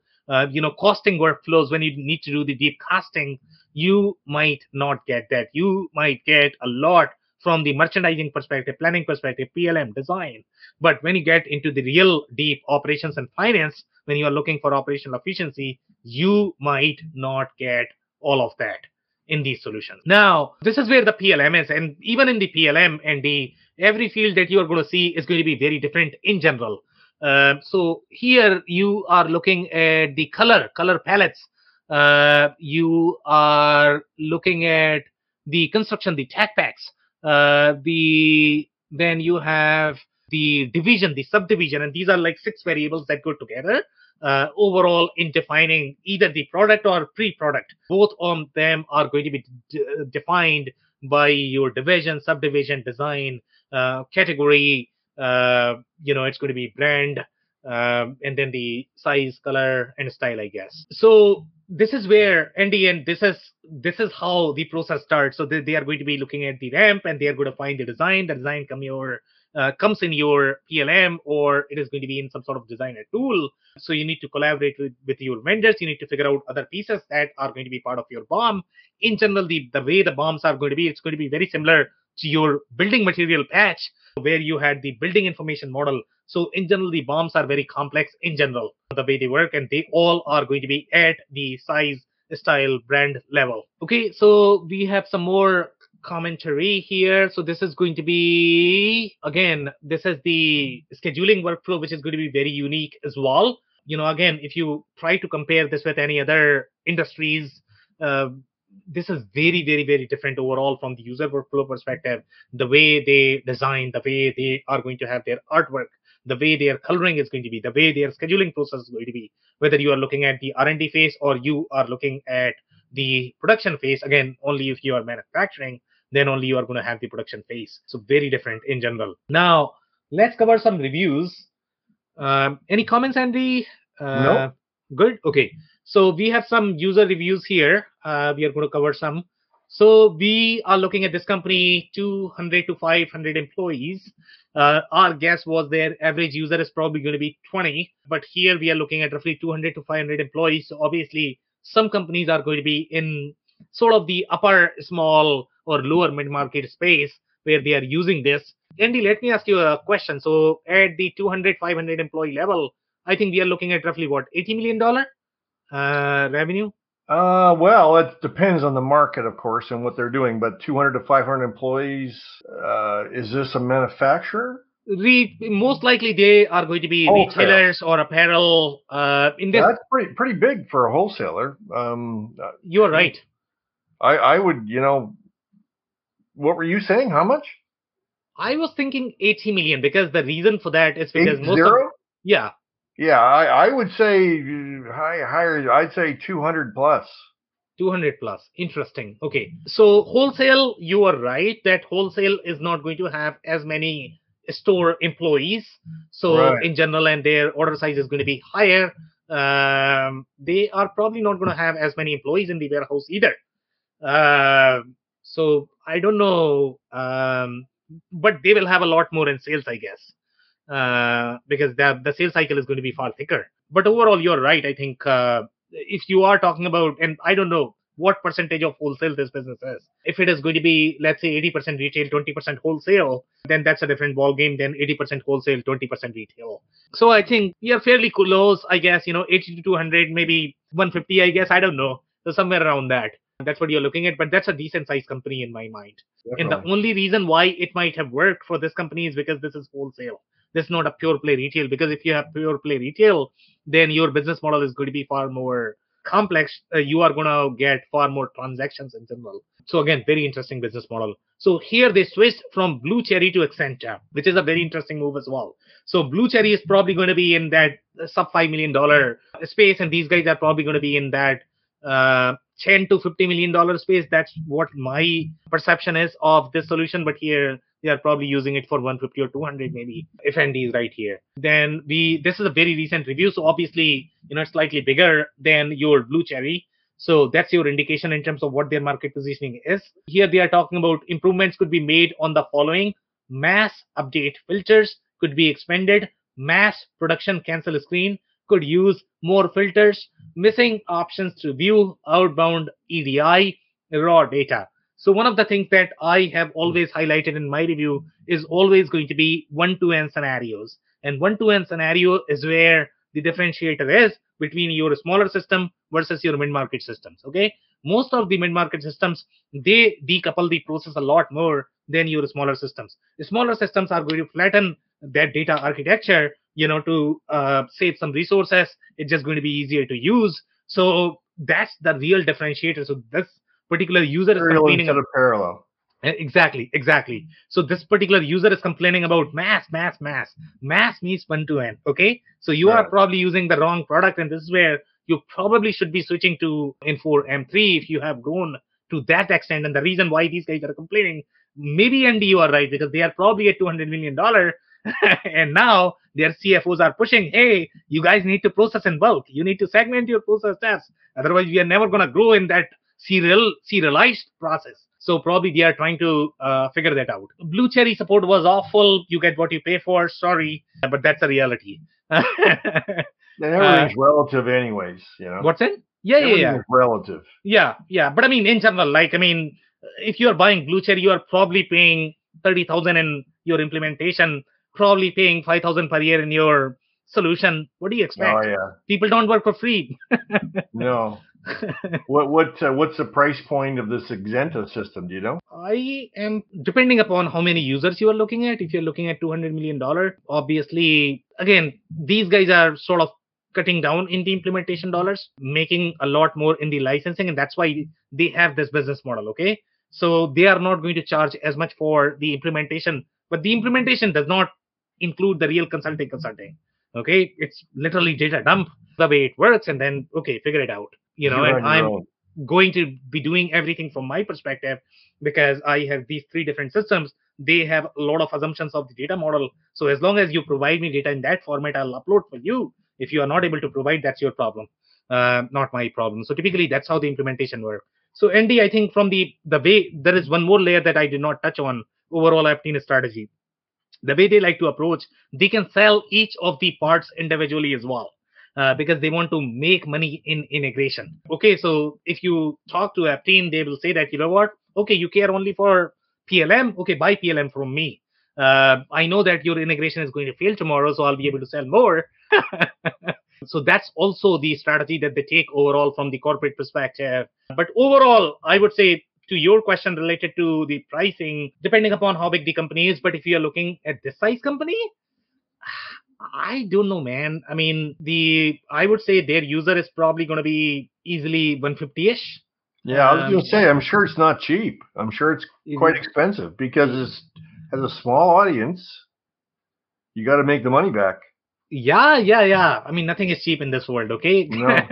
you know, costing workflows, when you need to do the deep costing, you might not get that. You might get a lot from the merchandising perspective, planning perspective, PLM design. But when you get into the real deep operations and finance, when you are looking for operational efficiency, you might not get all of that in these solutions. Now, this is where the PLM is. And even in the PLM, and every field that you are going to see is going to be very different in general. So here you are looking at the color palettes. You are looking at the construction, the tag packs. Then you have the division, the subdivision, and these are like 6 variables that go together. overall in defining either the product or pre-product. Both of them are going to be defined by your division, subdivision, design, category, it's going to be brand, and then the size, color, and style, I guess. So this is where, Andy, and this is how the process starts. So they are going to be looking at the ramp, and they are going to find the design. The design comes in your PLM, or it is going to be in some sort of designer tool. So you need to collaborate with your vendors. You need to figure out other pieces that are going to be part of your BOM. In general, the way the BOMs are going to be, it's going to be very similar to your building material patch, where you had the building information model. So in general, the BOMs are very complex in general, the way they work, and they all are going to be at the size, style, brand level. Okay, so we have some more commentary here. So this is going to be, again, this is the scheduling workflow, which is going to be very unique as well. Again, if you try to compare this with any other industries, this is very, very, very different overall from the user workflow perspective. The way they design, the way they are going to have their artwork, the way their coloring is going to be, the way their scheduling process is going to be, whether you are looking at the R&D phase or you are looking at the production phase. Again, only if you are manufacturing, then only you are going to have the production phase. So very different in general. Now, let's cover some reviews. Any comments, Andy? No. Good. Okay. So we have some user reviews here. We are going to cover some. So we are looking at this company, 200 to 500 employees. Our guess was their average user is probably going to be 20. But here we are looking at roughly 200 to 500 employees. So obviously, some companies are going to be in sort of the upper small or lower mid-market space where they are using this. Andy, let me ask you a question. So at the 200, 500 employee level, I think we are looking at roughly what, $80 million revenue? Well, it depends on the market, of course, and what they're doing. But 200 to 500 employees, is this a manufacturer? Most likely they are going to be wholesalers or apparel. In this, that's pretty big for a wholesaler. You're right. I would, what were you saying? How much? I was thinking 80 million because the reason for that is because yeah. Yeah, I would say higher. I'd say 200 plus. 200 plus. Interesting. Okay. So wholesale, you are right that wholesale is not going to have as many store employees. So in general, and their order size is going to be higher. They are probably not going to have as many employees in the warehouse either. So I don't know. But they will have a lot more in sales, I guess. Because the sales cycle is going to be far thicker. But overall, you're right. I think if you are talking about, and I don't know what percentage of wholesale this business is. If it is going to be, let's say, 80% retail, 20% wholesale, then that's a different ballgame than 80% wholesale, 20% retail. So I think we are fairly close, I guess, 80 to 200, maybe 150, I guess. I don't know. So somewhere around that. That's what you're looking at. But that's a decent sized company in my mind. Definitely. And the only reason why it might have worked for this company is because this is wholesale. This is not a pure play retail, because if you have pure play retail, then your business model is going to be far more complex. You are going to get far more transactions in general. So again, very interesting business model. So here they switched from Blue Cherry to Exenta, which is a very interesting move as well. So Blue Cherry is probably going to be in that sub $5 million space. And these guys are probably going to be in that $10 to $50 million space. That's what my perception is of this solution. But here, they are probably using it for 150 or 200 maybe, if Andy is right here. Then this is a very recent review. So obviously, it's slightly bigger than your Blue Cherry. So that's your indication in terms of what their market positioning is. Here they are talking about improvements could be made on the following. Mass update filters could be expanded. Mass production cancel screen could use more filters. Missing options to view outbound EDI raw data. So one of the things that I have always highlighted in my review is always going to be one-to-n scenarios. And one-to-n scenario is where the differentiator is between your smaller system versus your mid-market systems. Okay, most of the mid-market systems, they decouple the process a lot more than your smaller systems. The smaller systems are going to flatten that data architecture, to save some resources. It's just going to be easier to use. So that's the real differentiator. So this particular user is complaining of parallel. Exactly. So this particular user is complaining about mass means one to n. Okay, so you are probably using the wrong product, and this is where you probably should be switching to Infor M3 if you have grown to that extent. And the reason why these guys are complaining, maybe Andy, you are right, because they are probably at $200 million, and now their CFOs are pushing, hey, you guys need to process in bulk. You need to segment your process steps. Otherwise, we are never going to grow in that serialized process. So probably they are trying to figure that out. Blue Cherry support was awful. You get what you pay for. Sorry, but that's a reality. And everything's relative anyways, you know. What's it? Yeah. Relative. Yeah. But I mean, in general, if you are buying Blue Cherry, you are probably paying $30,000 in your implementation, probably paying $5,000 per year in your solution. What do you expect? Oh, yeah. People don't work for free. No. What's the price point of this Exenta system? Do you know? I am depending upon how many users you are looking at. If you're looking at $200 million, obviously, again, these guys are sort of cutting down in the implementation dollars, making a lot more in the licensing, and that's why they have this business model. Okay, so they are not going to charge as much for the implementation, but the implementation does not include the real consulting. Okay, it's literally data dump the way it works, and then figure it out. You know, and I'm going to be doing everything from my perspective because I have these three different systems. They have a lot of assumptions of the data model. So as long as you provide me data in that format, I'll upload for you. If you are not able to provide, that's your problem, not my problem. So typically, that's how the implementation works. So Andy, I think from the way, there is one more layer that I did not touch on overall Aptean strategy. The way they like to approach, they can sell each of the parts individually as well. Because they want to make money in integration. Okay, so if you talk to Aptean, they will say that, you know what? Okay, you care only for PLM. Okay, buy PLM from me. I know that your integration is going to fail tomorrow, so I'll be able to sell more. So that's also the strategy that they take overall from the corporate perspective. But overall, I would say to your question related to the pricing, depending upon how big the company is, but if you are looking at this size company, I don't know, man. I mean, I would say their user is probably going to be easily 150-ish. Yeah, I was going to say, I'm sure it's not cheap. I'm sure it's quite expensive because as a small audience, you got to make the money back. Yeah. I mean, nothing is cheap in this world, okay? No.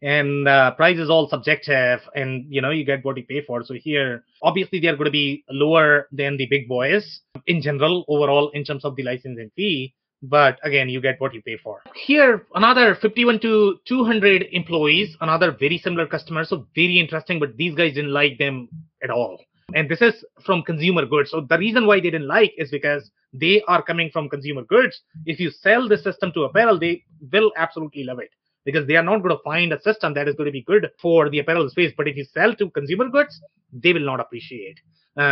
And price is all subjective, and, you know, you get what you pay for. So here, obviously, they are going to be lower than the big boys in general, overall, in terms of the license and fee. But again, you get what you pay for. Here, another 51 to 200 employees, another very similar customer. So very interesting, but these guys didn't like them at all. And this is from consumer goods. So the reason why they didn't like is because they are coming from consumer goods. If you sell this system to apparel, they will absolutely love it because they are not going to find a system that is going to be good for the apparel space. But if you sell to consumer goods, they will not appreciate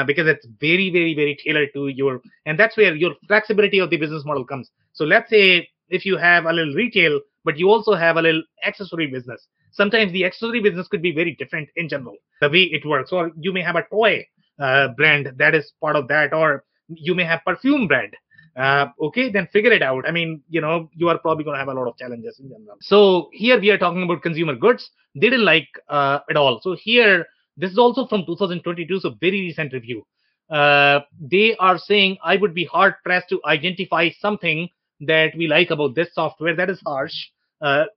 because it's very, very, very tailored to your, and that's where your flexibility of the business model comes. So let's say if you have a little retail, but you also have a little accessory business, sometimes the accessory business could be very different in general, the way it works. Or you may have a toy brand that is part of that, or you may have perfume brand. Then figure it out. I mean, you know, you are probably going to have a lot of challenges in general. So here we are talking about consumer goods. They didn't like at all. So here, this is also from 2022, so very recent review. They are saying, I would be hard-pressed to identify something that we like about this software that is harsh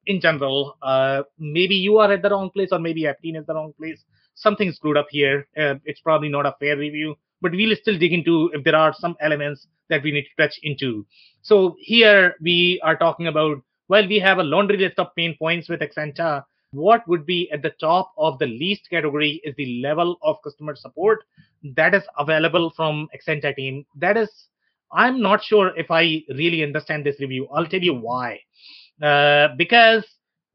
in general. Maybe you are at the wrong place, or maybe Aptean is the wrong place. Something screwed up here. It's probably not a fair review, but we'll still dig into if there are some elements that we need to touch into. So here we are talking about, well, we have a laundry list of pain points with Exenta. What would be at the top of the least category is the level of customer support that is available from Exenta team. That is, I'm not sure if I really understand this review. I'll tell you why. Because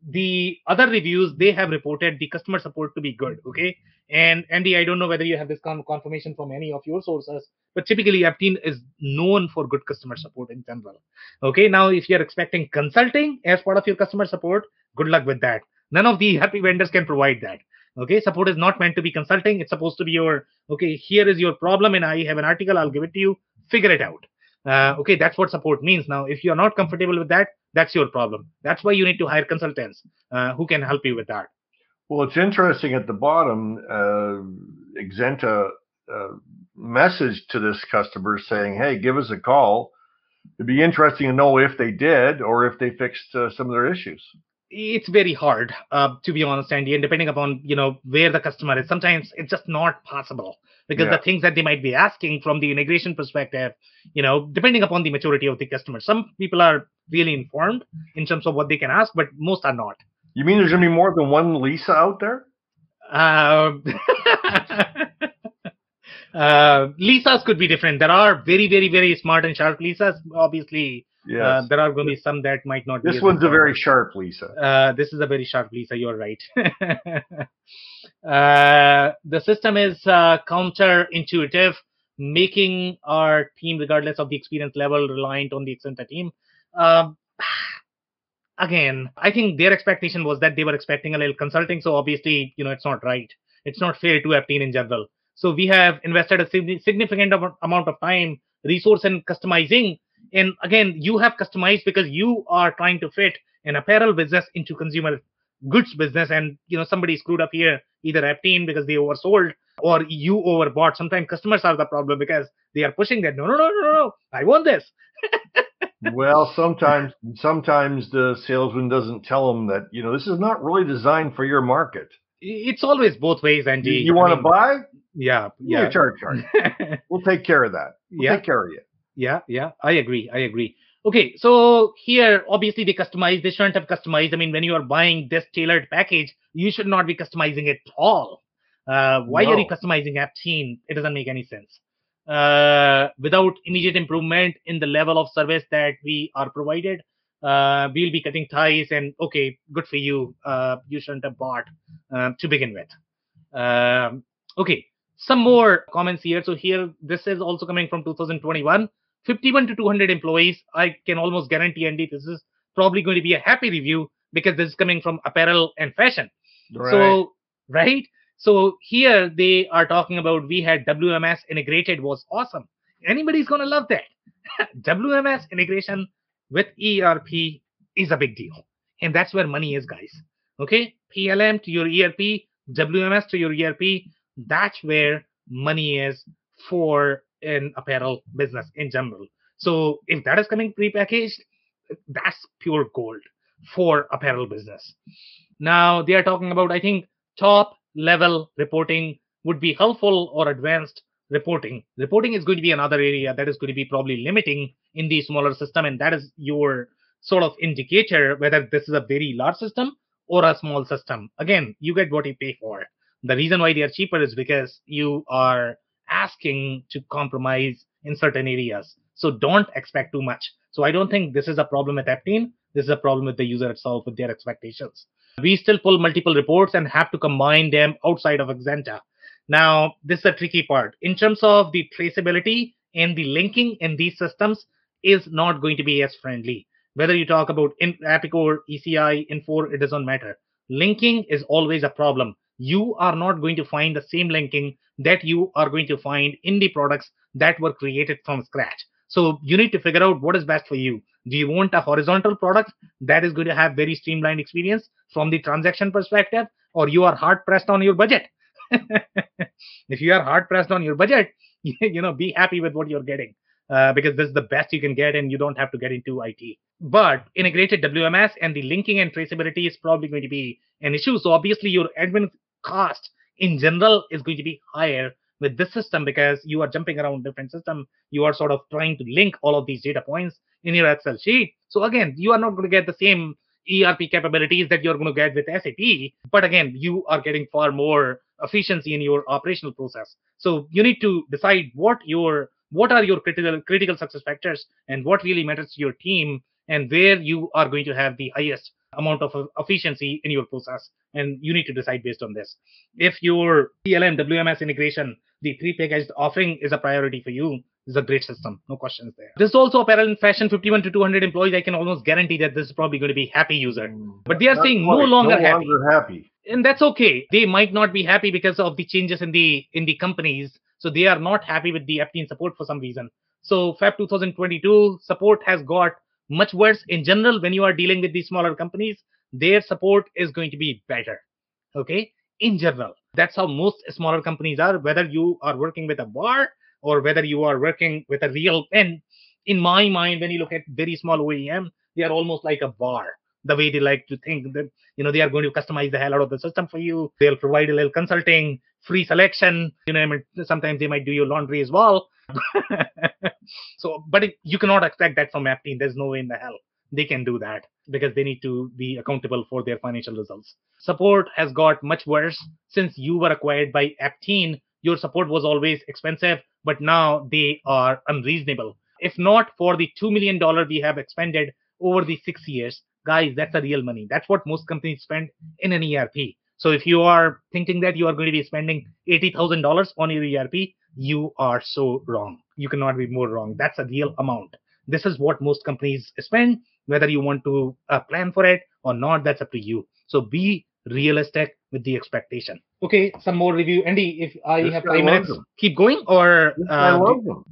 the other reviews, they have reported the customer support to be good. Okay. And Andy, I don't know whether you have this confirmation from any of your sources, but typically Aptean is known for good customer support in general. Okay. Now, if you're expecting consulting as part of your customer support, good luck with that. None of the happy vendors can provide that. Okay, support is not meant to be consulting. It's supposed to be your, okay, here is your problem and I have an article, I'll give it to you, figure it out. That's what support means. Now, if you're not comfortable with that, that's your problem. That's why you need to hire consultants who can help you with that. Well, it's interesting at the bottom, Exenta message to this customer saying, hey, give us a call. It'd be interesting to know if they did or if they fixed some of their issues. It's very hard, to be honest, Andy, and depending upon, you know, where the customer is, sometimes it's just not possible because the things that they might be asking from the integration perspective, you know, depending upon the maturity of the customer. Some people are really informed in terms of what they can ask, but most are not. You mean there's going to be more than one Lisa out there? Lisas could be different. There are very, very, very smart and sharp Lisas, obviously. Yes. There are going to be some that might not be. This one's a very sharp Lisa. This is a very sharp Lisa. You're right. The system is counterintuitive, making our team, regardless of the experience level, reliant on the Exenta team. Again, I think their expectation was that they were expecting a little consulting. So obviously, you know, it's not right. It's not fair to Aptean in general. So we have invested a significant amount of time, resource, and customizing. And again, you have customized because you are trying to fit an apparel business into consumer goods business. And, you know, somebody screwed up here, either Aptean because they oversold or you overbought. Sometimes customers are the problem because they are pushing that. No, I want this. Well, sometimes the salesman doesn't tell them that, you know, this is not really designed for your market. It's always both ways, Andy. You want to buy? Yeah. Charge. We'll take care of that. We'll take care of you. Yeah, I agree. Okay, so here, obviously, they customized. They shouldn't have customized. I mean, when you are buying this tailored package, you should not be customizing it at all. Why are you customizing Aptean? It doesn't make any sense. Without immediate improvement in the level of service that we are provided, we'll be cutting ties and, okay, good for you. You shouldn't have bought to begin with. Okay, some more comments here. So here, this is also coming from 2021. 51 to 200 employees. I can almost guarantee, Andy, this is probably going to be a happy review because this is coming from apparel and fashion. Right. So here they are talking about we had WMS integrated was awesome. Anybody's going to love that. WMS integration with ERP is a big deal. And that's where money is, guys. Okay. PLM to your ERP, WMS to your ERP. That's where money is for in apparel business in general. So if that is coming prepackaged, that's pure gold for apparel business. Now they are talking about, I think, top level reporting would be helpful or advanced reporting. Reporting is going to be another area that is going to be probably limiting in the smaller system. And that is your sort of indicator whether this is a very large system or a small system. Again, you get what you pay for. The reason why they are cheaper is because you are asking to compromise in certain areas. So don't expect too much. So I don't think this is a problem with Aptean. This is a problem with the user itself, with their expectations. We still pull multiple reports and have to combine them outside of Exenta. Now, this is a tricky part. In terms of the traceability and the linking in these systems is not going to be as friendly. Whether you talk about Epicor, ECI, Infor, it doesn't matter. Linking is always a problem. You are not going to find the same linking that you are going to find in the products that were created from scratch. So you need to figure out what is best for you. Do you want a horizontal product that is going to have very streamlined experience from the transaction perspective, or you are hard pressed on your budget? If you are hard pressed on your budget, you know, be happy with what you're getting because this is the best you can get and you don't have to get into IT. But integrated WMS and the linking and traceability is probably going to be an issue. So obviously your admin cost in general is going to be higher with this system because you are jumping around different systems. You are sort of trying to link all of these data points in your Excel sheet. So again, you are not going to get the same ERP capabilities that you're going to get with SAP. But again, you are getting far more efficiency in your operational process. So you need to decide what are your critical success factors and what really matters to your team and where you are going to have the highest amount of efficiency in your process, and you need to decide based on this. If your PLM WMS integration, the pre-packaged offering is a priority for you, it's a great system, no questions there. This is also apparel and fashion, 51 to 200 employees. I can almost guarantee that this is probably going to be happy user, but they are saying no longer happy, and that's okay. They might not be happy because of the changes in the companies, so they are not happy with the Aptean support for some reason. So Feb 2022 support has got much worse in general. When you are dealing with these smaller companies, their support is going to be better. Okay, in general, that's how most smaller companies are. Whether you are working with a bar or whether you are working with a real pen. In my mind, when you look at very small OEM, they are almost like a bar. The way they like to think that, you know, they are going to customize the hell out of the system for you. They'll provide a little consulting, free selection. You know, I mean, sometimes they might do your laundry as well. So, but you cannot expect that from Aptean. There's no way in the hell they can do that because they need to be accountable for their financial results. Support has got much worse since you were acquired by Aptean. Your support was always expensive, but now they are unreasonable. If not for the $2 million we have expended over the 6 years, guys, that's the real money. That's what most companies spend in an ERP. So if you are thinking that you are going to be spending $80,000 on your ERP, you are so wrong. You cannot be more wrong. That's a real amount. This is what most companies spend. Whether you want to plan for it or not, that's up to you. So be realistic with the expectation. Okay, some more review. Andy, if I have 5 minutes, keep going. Or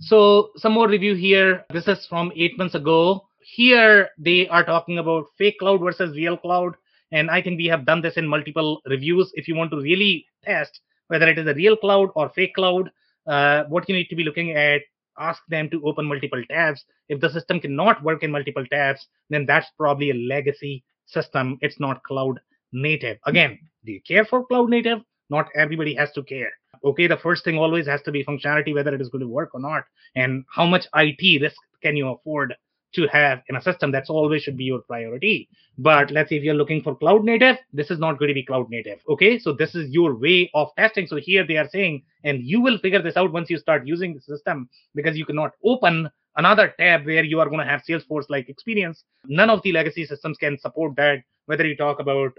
so some more review here. This is from 8 months ago. Here they are talking about fake cloud versus real cloud. And I think we have done this in multiple reviews. If you want to really test whether it is a real cloud or fake cloud, what you need to be looking at, ask them to open multiple tabs. If the system cannot work in multiple tabs, then that's probably a legacy system. It's not cloud native. Again, do you care for cloud native? Not everybody has to care. Okay, the first thing always has to be functionality, whether it is going to work or not. And how much IT risk can you afford to have in a system? That's always should be your priority. But let's say if you're looking for cloud native, this is not going to be cloud native. Okay, so this is your way of testing. So here they are saying, and you will figure this out once you start using the system, because you cannot open another tab where you are going to have Salesforce-like experience. None of the legacy systems can support that. Whether you talk about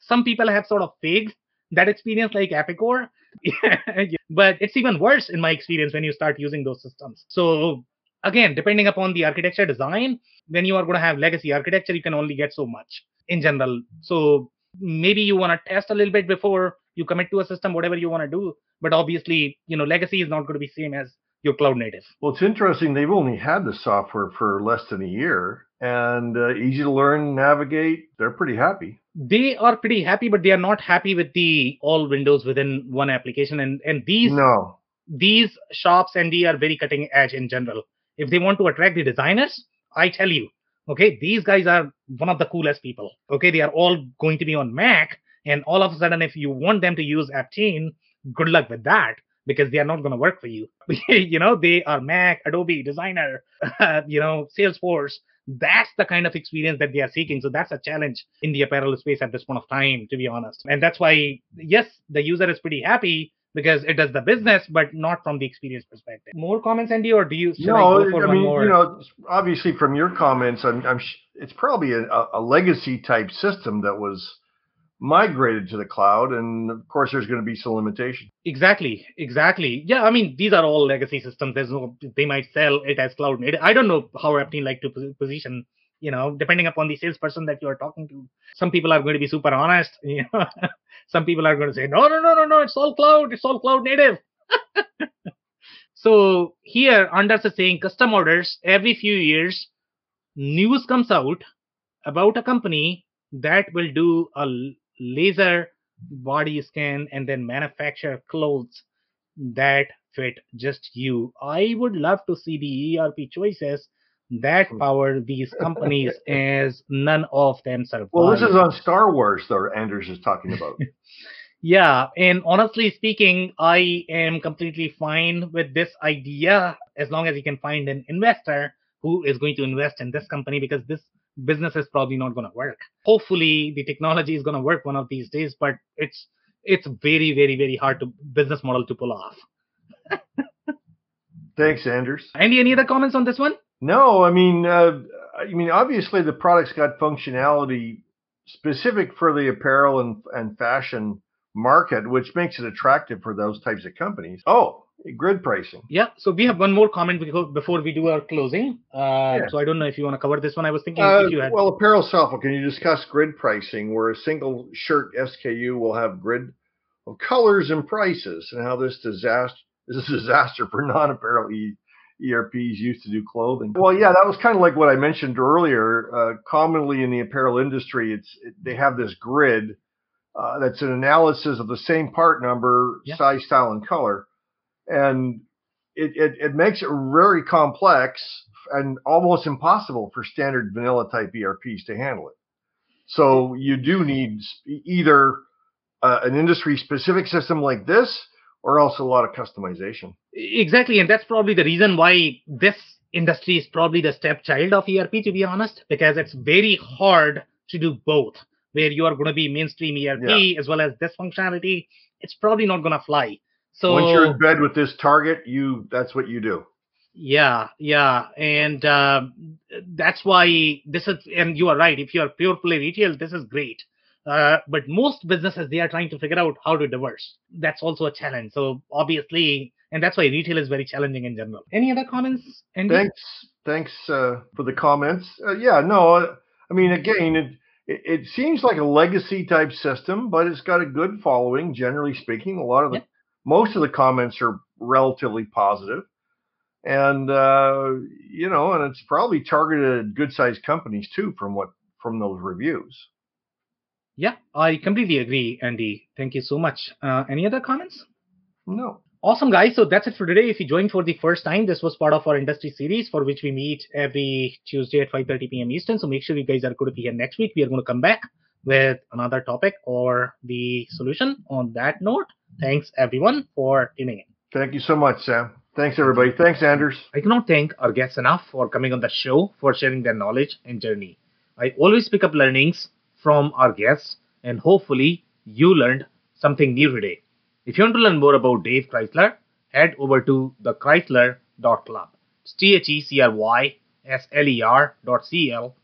some people have sort of faked that experience like Epicor, but it's even worse in my experience when you start using those systems. So again, depending upon the architecture design, when you are going to have legacy architecture, you can only get so much in general. So maybe you want to test a little bit before you commit to a system, whatever you want to do. But obviously, you know, legacy is not going to be same as your cloud native. Well, it's interesting. They've only had the software for less than a year and easy to learn, navigate. They're pretty happy. They are pretty happy, but they are not happy with the all windows within one application. And these shops, Andy, are very cutting edge in general. If they want to attract the designers, I tell you, okay, these guys are one of the coolest people. Okay, they are all going to be on Mac. And all of a sudden, if you want them to use Aptean, good luck with that, because they are not going to work for you. You know, they are Mac, Adobe, Designer, you know, Salesforce. That's the kind of experience that they are seeking. So that's a challenge in the apparel space at this point of time, to be honest. And that's why, yes, the user is pretty happy, because it does the business, but not from the experience perspective. More comments, Andy, or do you? No, I mean, you know, obviously from your comments, it's probably a legacy type system that was migrated to the cloud, and of course, there's going to be some limitation. Exactly. Yeah, I mean, these are all legacy systems. They might sell it as cloud native. I don't know how Aptean like to position. You know, depending upon the salesperson that you are talking to, some people are going to be super honest. You know, some people are going to say, no, it's all cloud native. So here, Anders is saying custom orders every few years. News comes out about a company that will do a laser body scan and then manufacture clothes that fit just you. I would love to see the ERP choices that power these companies, as none of them survive. Well, this is on Star Wars that Anders is talking about. Yeah, and honestly speaking, I am completely fine with this idea as long as you can find an investor who is going to invest in this company, because this business is probably not going to work. Hopefully, the technology is going to work one of these days, but it's very, very, very hard to business model to pull off. Thanks, Anders. Andy, any other comments on this one? No, I mean, obviously the product's got functionality specific for the apparel and fashion market, which makes it attractive for those types of companies. Oh, grid pricing. Yeah. So we have one more comment before we do our closing. So I don't know if you want to cover this one. I was thinking if you had. Well, apparel software. Can you discuss grid pricing, where a single shirt SKU will have grid of colors and prices, and how this is a disaster for non-apparel ERPs used to do clothing. Well, yeah, that was kind of like what I mentioned earlier. Commonly in the apparel industry, they have this grid that's an analysis of the same part number, size, style, and color. And it makes it very complex and almost impossible for standard vanilla type ERPs to handle it. So you do need either an industry specific system like this, or else a lot of customization. Exactly. And that's probably the reason why this industry is probably the stepchild of ERP, to be honest, because it's very hard to do both, where you are going to be mainstream ERP as well as this functionality. It's probably not going to fly. So once you're in bed with this target, that's what you do. Yeah, yeah. And that's why this is, and you are right, if you are pure play retail, this is great. But most businesses, they are trying to figure out how to diverse. That's also a challenge. So obviously, and that's why retail is very challenging in general. Any other comments, Andy? Thanks for the comments. I mean, again, it seems like a legacy type system, but it's got a good following, generally speaking. Most of the comments are relatively positive. And, and it's probably targeted at good-sized companies, too, from those reviews. Yeah, I completely agree, Andy. Thank you so much. Any other comments? No. Awesome, guys. So that's it for today. If you joined for the first time, this was part of our industry series for which we meet every Tuesday at 5:30 p.m. Eastern. So make sure you guys are going to be here next week. We are going to come back with another topic or the solution. On that note, thanks, everyone, for tuning in. Thank you so much, Sam. Thanks, everybody. Thanks, Anders. I cannot thank our guests enough for coming on the show, for sharing their knowledge and journey. I always pick up learnings from our guests, and hopefully you learned something new today. If you want to learn more about Dave Chrysler, head over to thechrysler.club. It's thechrysler.club.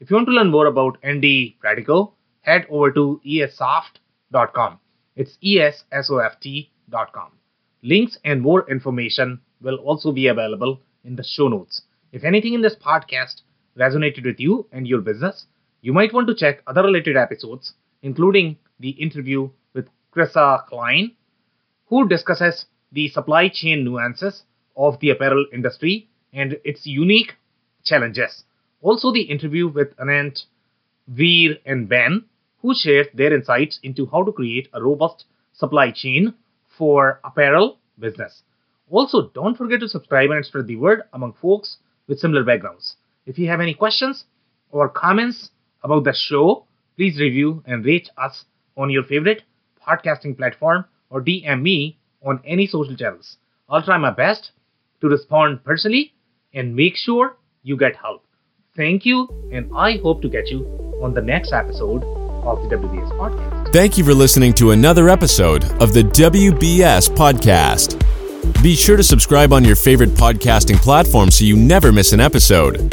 If you want to learn more about Andy Pratico, head over to esoft.com. It's ESSOFT.com. Links and more information will also be available in the show notes. If anything in this podcast resonated with you and your business, you might want to check other related episodes, including the interview with Krissa Klein, who discusses the supply chain nuances of the apparel industry and its unique challenges. Also, the interview with Anant, Veer, and Ben, who shared their insights into how to create a robust supply chain for apparel business. Also, don't forget to subscribe and spread the word among folks with similar backgrounds. If you have any questions or comments about the show, please review and rate us on your favorite podcasting platform or DM me on any social channels. I'll try my best to respond personally and make sure you get help. Thank you, and I hope to get you on the next episode of the WBS Podcast. Thank you for listening to another episode of the WBS Podcast. Be sure to subscribe on your favorite podcasting platform so you never miss an episode.